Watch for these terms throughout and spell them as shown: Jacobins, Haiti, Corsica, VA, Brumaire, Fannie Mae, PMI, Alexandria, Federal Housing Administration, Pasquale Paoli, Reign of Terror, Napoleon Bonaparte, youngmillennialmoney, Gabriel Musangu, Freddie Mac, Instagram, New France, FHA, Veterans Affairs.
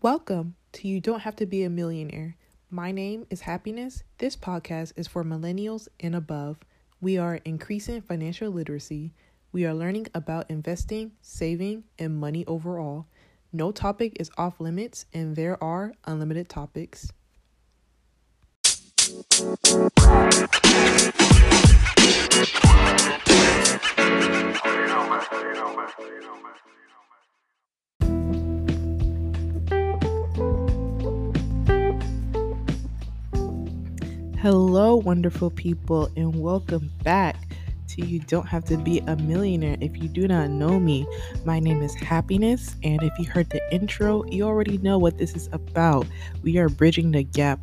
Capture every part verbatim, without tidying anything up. Welcome to You Don't Have to Be a Millionaire. My name is Happiness. This podcast is for millennials and above. We are increasing financial literacy. We are learning about investing, saving, and money overall. No topic is off limits, and there are unlimited topics. Hello, wonderful people, and welcome back to You Don't Have to Be a Millionaire. If you do not know me, my name is Happiness, and if you heard the intro, you already know what this is about. We are bridging the gap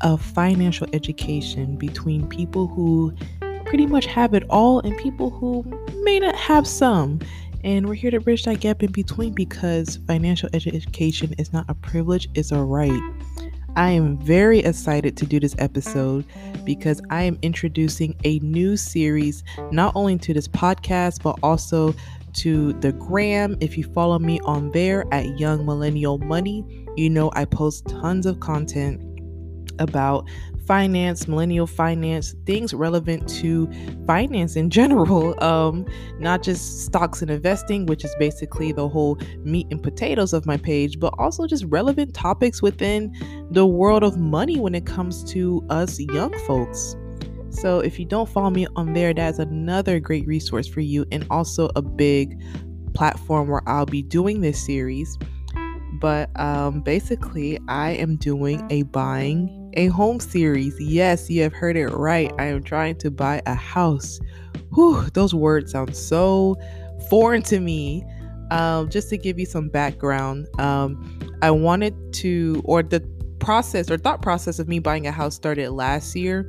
of financial education between people who pretty much have it all and people who may not have some. And we're here to bridge that gap in between because financial education is not a privilege, it's a right. I am very excited to do this episode because I am introducing a new series, not only to this podcast, but also to the gram. If you follow me on there at Young Millennial Money, you know I post tons of content about finance, millennial finance, things relevant to finance in general, um, not just stocks and investing, which is basically the whole meat and potatoes of my page, but also just relevant topics within the world of money when it comes to us young folks. So if you don't follow me on there, that's another great resource for you and also a big platform where I'll be doing this series. But um, basically, I am doing a buying a home series. Yes, you have heard it right. I am trying to buy a house. Whew, those words sound so foreign to me. Um, just to give you some background, um, I wanted to, or the process or thought process of me buying a house started last year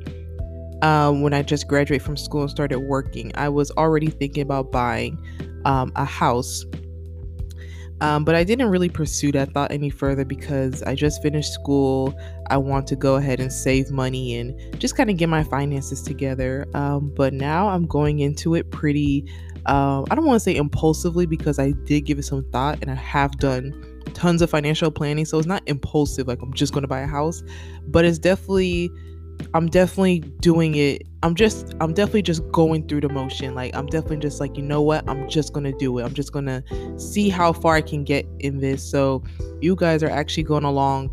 um, when I just graduated from school and started working. I was already thinking about buying um, a house. Um, but I didn't really pursue that thought any further because I just finished school. I want to go ahead and save money and just kind of get my finances together. Um, but now I'm going into it pretty, uh, I don't want to say impulsively because I did give it some thought and I have done tons of financial planning. So it's not impulsive, like I'm just going to buy a house, but it's definitely, I'm definitely doing it. I'm just, I'm definitely just going through the motion. Like, I'm definitely just like, you know what? I'm just going to do it. I'm just going to see how far I can get in this. So you guys are actually going along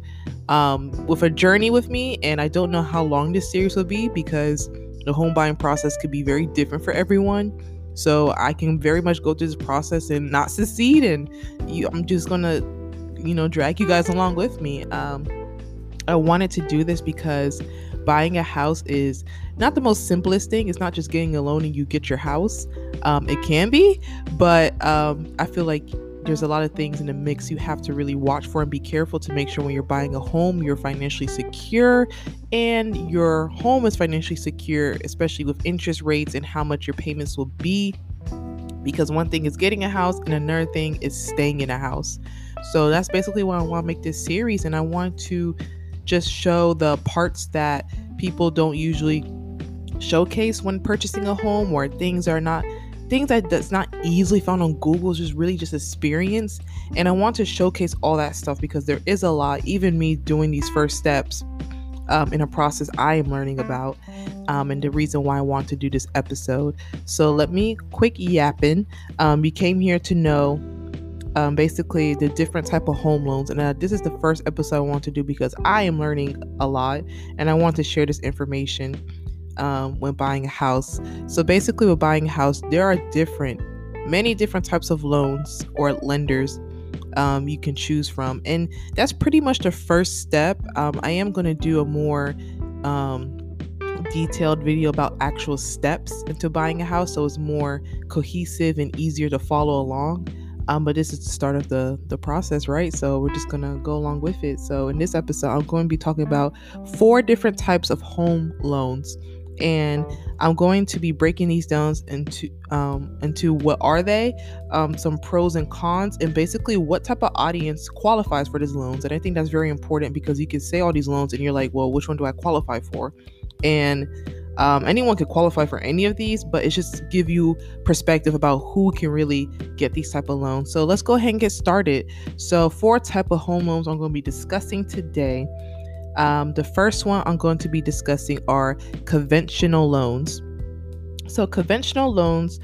um, with a journey with me. And I don't know how long this series will be because the home buying process could be very different for everyone. So I can very much go through this process and not succeed. And you, I'm just going to, you know, drag you guys along with me. Um, I wanted to do this because buying a house is not the most simplest thing. It's not just getting a loan and you get your house. Um, it can be, but um, I feel like there's a lot of things in the mix you have to really watch for and be careful to make sure when you're buying a home, you're financially secure and your home is financially secure, especially with interest rates and how much your payments will be. Because one thing is getting a house and another thing is staying in a house. So that's basically why I want to make this series, and I want to just show the parts that people don't usually showcase when purchasing a home, or things are not things that that's not easily found on Google. It's just really just experience, and I want to showcase all that stuff because there is a lot. Even me doing these first steps um, in a process I am learning about, um, and the reason why I want to do this episode. So let me quick yapping. Um, you came here to know Um, basically the different type of home loans, and uh, this is the first episode I want to do because I am learning a lot and I want to share this information um, when buying a house. So basically with buying a house, there are different many different types of loans or lenders um, you can choose from, and that's pretty much the first step. um, I am going to do a more um, detailed video about actual steps into buying a house so it's more cohesive and easier to follow along. Um, but this is the start of the, the process, right? So we're just going to go along with it. So in this episode, I'm going to be talking about four different types of home loans. And I'm going to be breaking these down into um, into what are they, um, some pros and cons, and basically what type of audience qualifies for these loans. And I think that's very important because you can say all these loans and you're like, well, which one do I qualify for? And Um, anyone could qualify for any of these, but it's just to give you perspective about who can really get these type of loans. So let's go ahead and get started. So four type of home loans I'm going to be discussing today. Um, the first one I'm going to be discussing are conventional loans. So conventional loans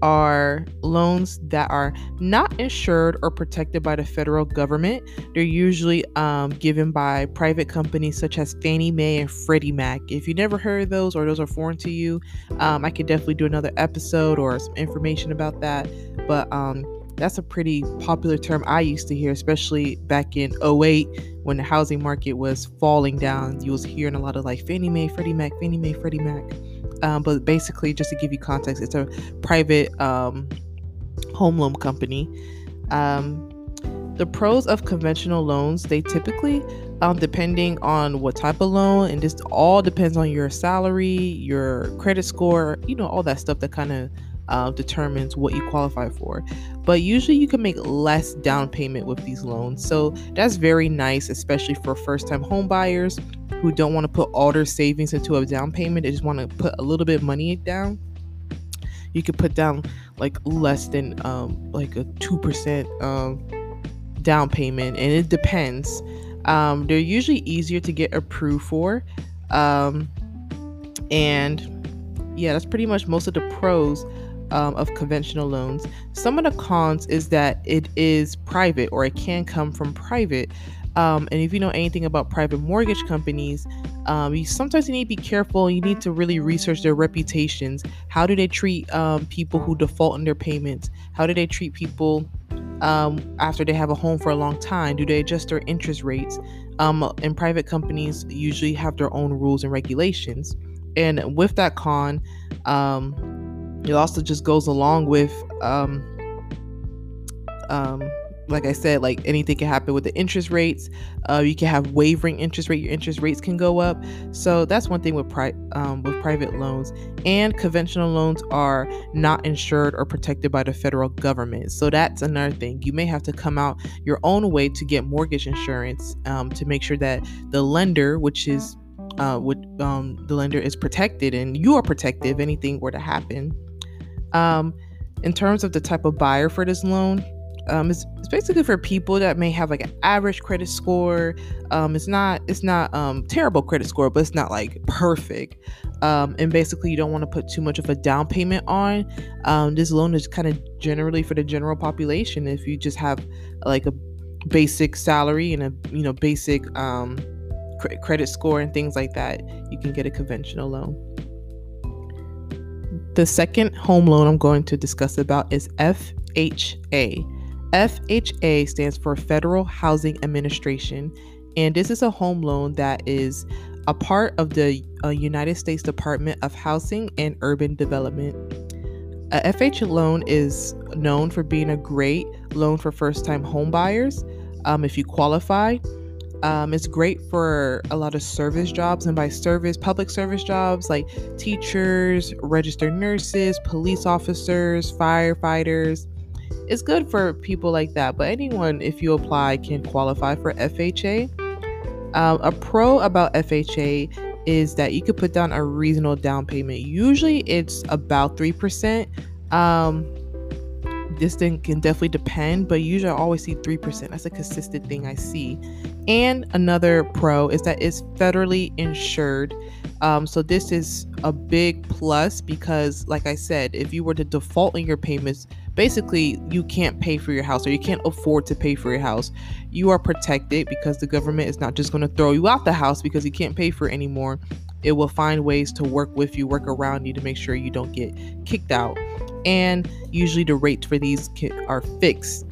are loans that are not insured or protected by the federal government. They're usually um, given by private companies such as Fannie Mae and Freddie Mac. If you never heard of those or those are foreign to you, um, I could definitely do another episode or some information about that. But um, that's a pretty popular term I used to hear, especially back in oh eight when the housing market was falling down. You was hearing a lot of like Fannie Mae, Freddie Mac, Fannie Mae, Freddie Mac. Um, but basically, just to give you context, it's a private um, home loan company. Um, the pros of conventional loans, they typically, um, depending on what type of loan, and this all depends on your salary, your credit score, you know, all that stuff that kind of uh, determines what you qualify for. But usually you can make less down payment with these loans. So that's very nice, especially for first-time home buyers who don't want to put all their savings into a down payment. They just want to put a little bit of money down. You could put down like less than um, like a two percent um, down payment, and it depends. Um, they're usually easier to get approved for. Um, and yeah, that's pretty much most of the pros um, of conventional loans. Some of the cons is that it is private, or it can come from private. Um, and if you know anything about private mortgage companies, um, you sometimes you need to be careful. You need to really research their reputations. How do they treat um, people who default on their payments? How do they treat people um, after they have a home for a long time? Do they adjust their interest rates? Um, and private companies usually have their own rules and regulations. And with that con, um, it also just goes along with... Um, um, Like I said, like anything can happen with the interest rates. Uh, you can have wavering interest rate. Your interest rates can go up. So that's one thing with pri- um, with private loans. And conventional loans are not insured or protected by the federal government. So that's another thing. You may have to come out your own way to get mortgage insurance um, to make sure that the lender, which is uh, what um, the lender is protected, and you are protected if anything were to happen. Um, in terms of the type of buyer for this loan. Um, it's, it's basically for people that may have like an average credit score. Um, it's not it's not um, terrible credit score, but it's not like perfect. Um, and basically, you don't want to put too much of a down payment on. Um, this loan is kind of generally for the general population. If you just have like a basic salary and a you know basic um, cr- credit score and things like that, you can get a conventional loan. The second home loan I'm going to discuss about is F H A. F H A stands for Federal Housing Administration, and this is a home loan that is a part of the uh, United States Department of Housing and Urban Development. A F H A loan is known for being a great loan for first-time homebuyers um, if you qualify. Um, it's great for a lot of service jobs, and by service, public service jobs like teachers, registered nurses, police officers, firefighters. It's good for people like that, but anyone, if you apply, can qualify for F H A. Um, a pro about F H A is that you could put down a reasonable down payment. Usually it's about three percent. Um, this thing can definitely depend, but usually I always see three percent. That's a consistent thing I see. And another pro is that it's federally insured. Um, so this is a big plus because, like I said, if you were to default on your payments, basically you can't pay for your house, or you can't afford to pay for your house. You are protected because the government is not just going to throw you out the house because you can't pay for it anymore. It will find ways to work with you, work around you to make sure you don't get kicked out. And usually the rates for these are fixed.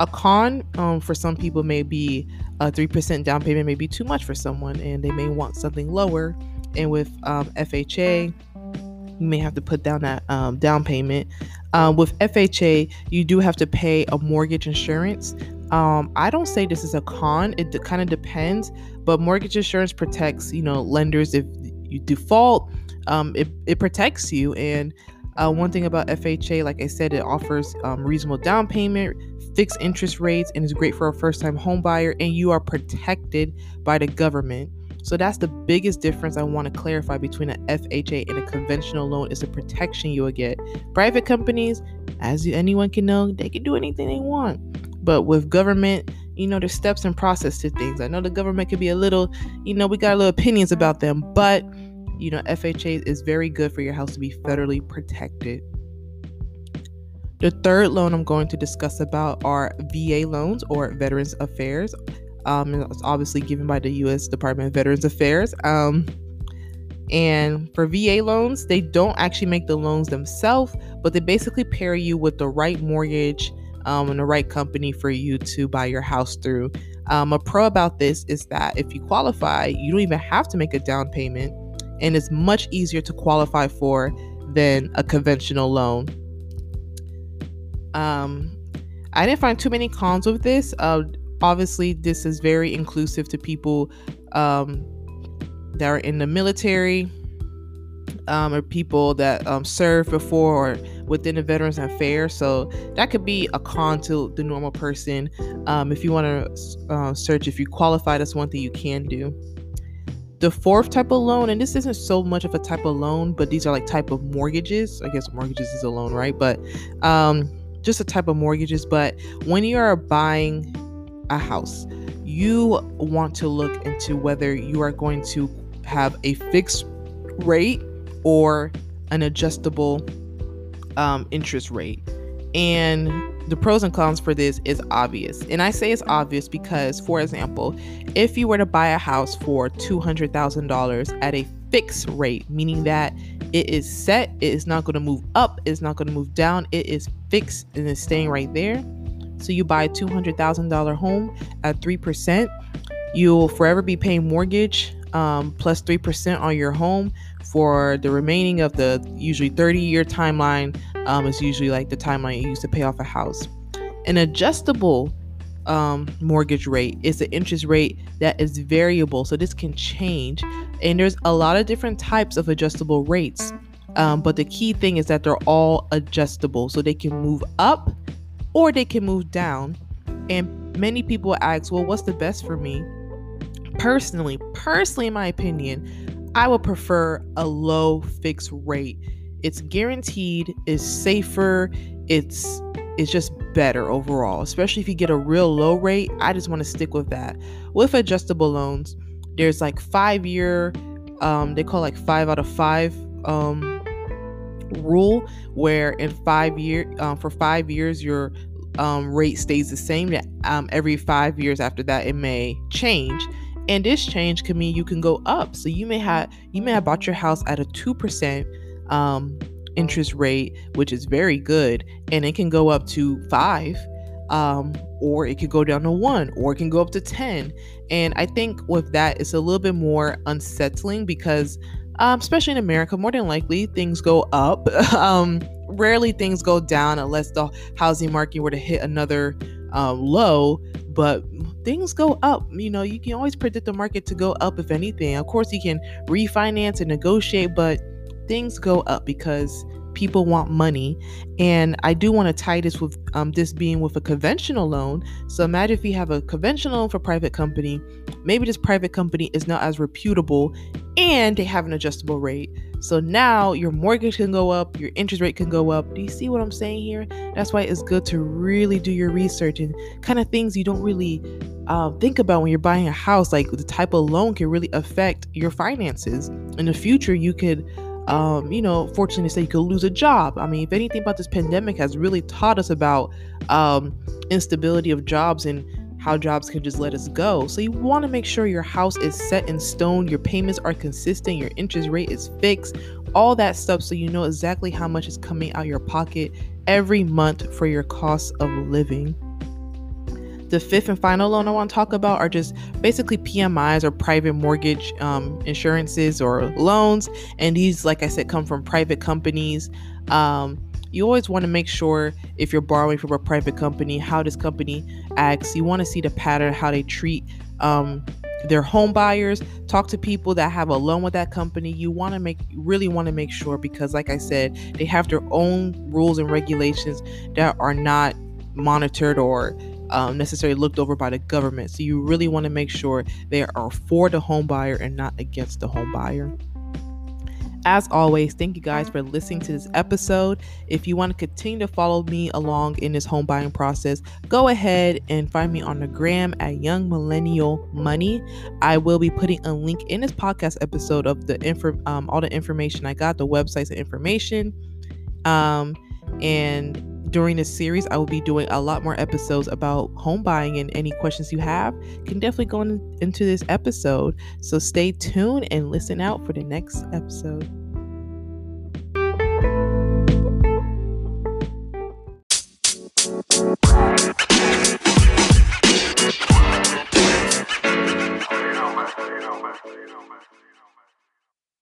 A con um, for some people may be a three percent down payment may be too much for someone, and they may want something lower. And with um, F H A, you may have to put down that um, down payment. Um, with F H A, you do have to pay a mortgage insurance. Um, I don't say this is a con. It de- kind of depends, but mortgage insurance protects, you know, lenders. If you default, um, it, it protects you. And uh, one thing about F H A, like I said, it offers um, reasonable down payment, fixed interest rates, and is great for a first-time home buyer. And you are protected by the government. So that's the biggest difference I want to clarify between an F H A and a conventional loan is the protection you will get. Private companies, as anyone can know, they can do anything they want. But with government, you know, there's steps and process to things. I know the government could be a little, you know, we got a little opinions about them, but, you know, F H A is very good for your house to be federally protected. The third loan I'm going to discuss about are V A loans or Veterans Affairs. Um, it's obviously given by the U S Department of Veterans Affairs. Um, and for V A loans, they don't actually make the loans themselves, but they basically pair you with the right mortgage um, and the right company for you to buy your house through. Um, a pro about this is that if you qualify, you don't even have to make a down payment, and it's much easier to qualify for than a conventional loan. Um, I didn't find too many cons with this. Uh, obviously, this is very inclusive to people um, that are in the military um, or people that um, served before or within the Veterans Affairs. So that could be a con to the normal person. Um, if you want to uh, search, if you qualify, that's one thing you can do. The fourth type of loan, and this isn't so much of a type of loan, but these are like type of mortgages. I guess mortgages is a loan, right? But um, just a type of mortgages. But when you are buying a house, you want to look into whether you are going to have a fixed rate or an adjustable um, interest rate. And the pros and cons for this is obvious. And I say it's obvious because, for example, if you were to buy a house for two hundred thousand dollars at a fixed rate, meaning that it is set, it is not going to move up, it's not going to move down, it is fixed and it's staying right there. So you buy a two hundred thousand dollars home at three percent, you'll forever be paying mortgage um, plus three percent on your home for the remaining of the usually thirty year timeline. Um, it's usually like the timeline you use to pay off a house. An adjustable um, mortgage rate is the interest rate that is variable. So this can change. And there's a lot of different types of adjustable rates. Um, but the key thing is that they're all adjustable. So they can move up or they can move down. And many people ask, well, what's the best for me? Personally, personally, in my opinion, I would prefer a low fixed rate. It's guaranteed, it's safer, it's it's just better overall, especially if you get a real low rate. I just want to stick with that. With adjustable loans, there's like five year, um, they call like five out of five um, rule, where in five year, um, for five years, your um, rate stays the same. That um, every five years after that, it may change. And this change can mean you can go up. So you may have, you may have bought your house at a two percent um interest rate, which is very good, and it can go up to five, um or it could go down to one, or it can go up to ten. And I think with that, it's a little bit more unsettling because um especially in America, more than likely things go up. Um rarely things go down unless the housing market were to hit another um low, but things go up. You know, you can always predict the market to go up. If anything, of course you can refinance and negotiate, but things go up because people want money. And I do want to tie this with um, this being with a conventional loan. So imagine if you have a conventional loan for private company, maybe this private company is not as reputable and they have an adjustable rate. So now your mortgage can go up, your interest rate can go up. Do you see what I'm saying here? That's why it's good to really do your research and kind of things you don't really uh, think about when you're buying a house. Like the type of loan can really affect your finances. In the future, you could Um, you know, fortunately, say you could lose a job. I mean, if anything about this pandemic has really taught us about um, instability of jobs and how jobs can just let us go. So you want to make sure your house is set in stone, your payments are consistent, your interest rate is fixed, all that stuff, so you know exactly how much is coming out of your pocket every month for your cost of living. The fifth and final loan I want to talk about are just basically P M Is or private mortgage um, insurances or loans. And these, like I said, come from private companies. Um, you always want to make sure if you're borrowing from a private company, how this company acts. You want to see the pattern, how they treat um, their home buyers. Talk to people that have a loan with that company. You want to make, really want to make sure, because like I said, they have their own rules and regulations that are not monitored or um, necessarily looked over by the government. So you really want to make sure they are for the home buyer and not against the home buyer. As always, thank you guys for listening to this episode. If you want to continue to follow me along in this home buying process, go ahead and find me on the gram at Young Millennial Money. I will be putting a link in this podcast episode of the info, um, all the information I got, the websites and information. Um, and during this series, I will be doing a lot more episodes about home buying, and any questions you have can definitely go in, into this episode. So stay tuned and listen out for the next episode.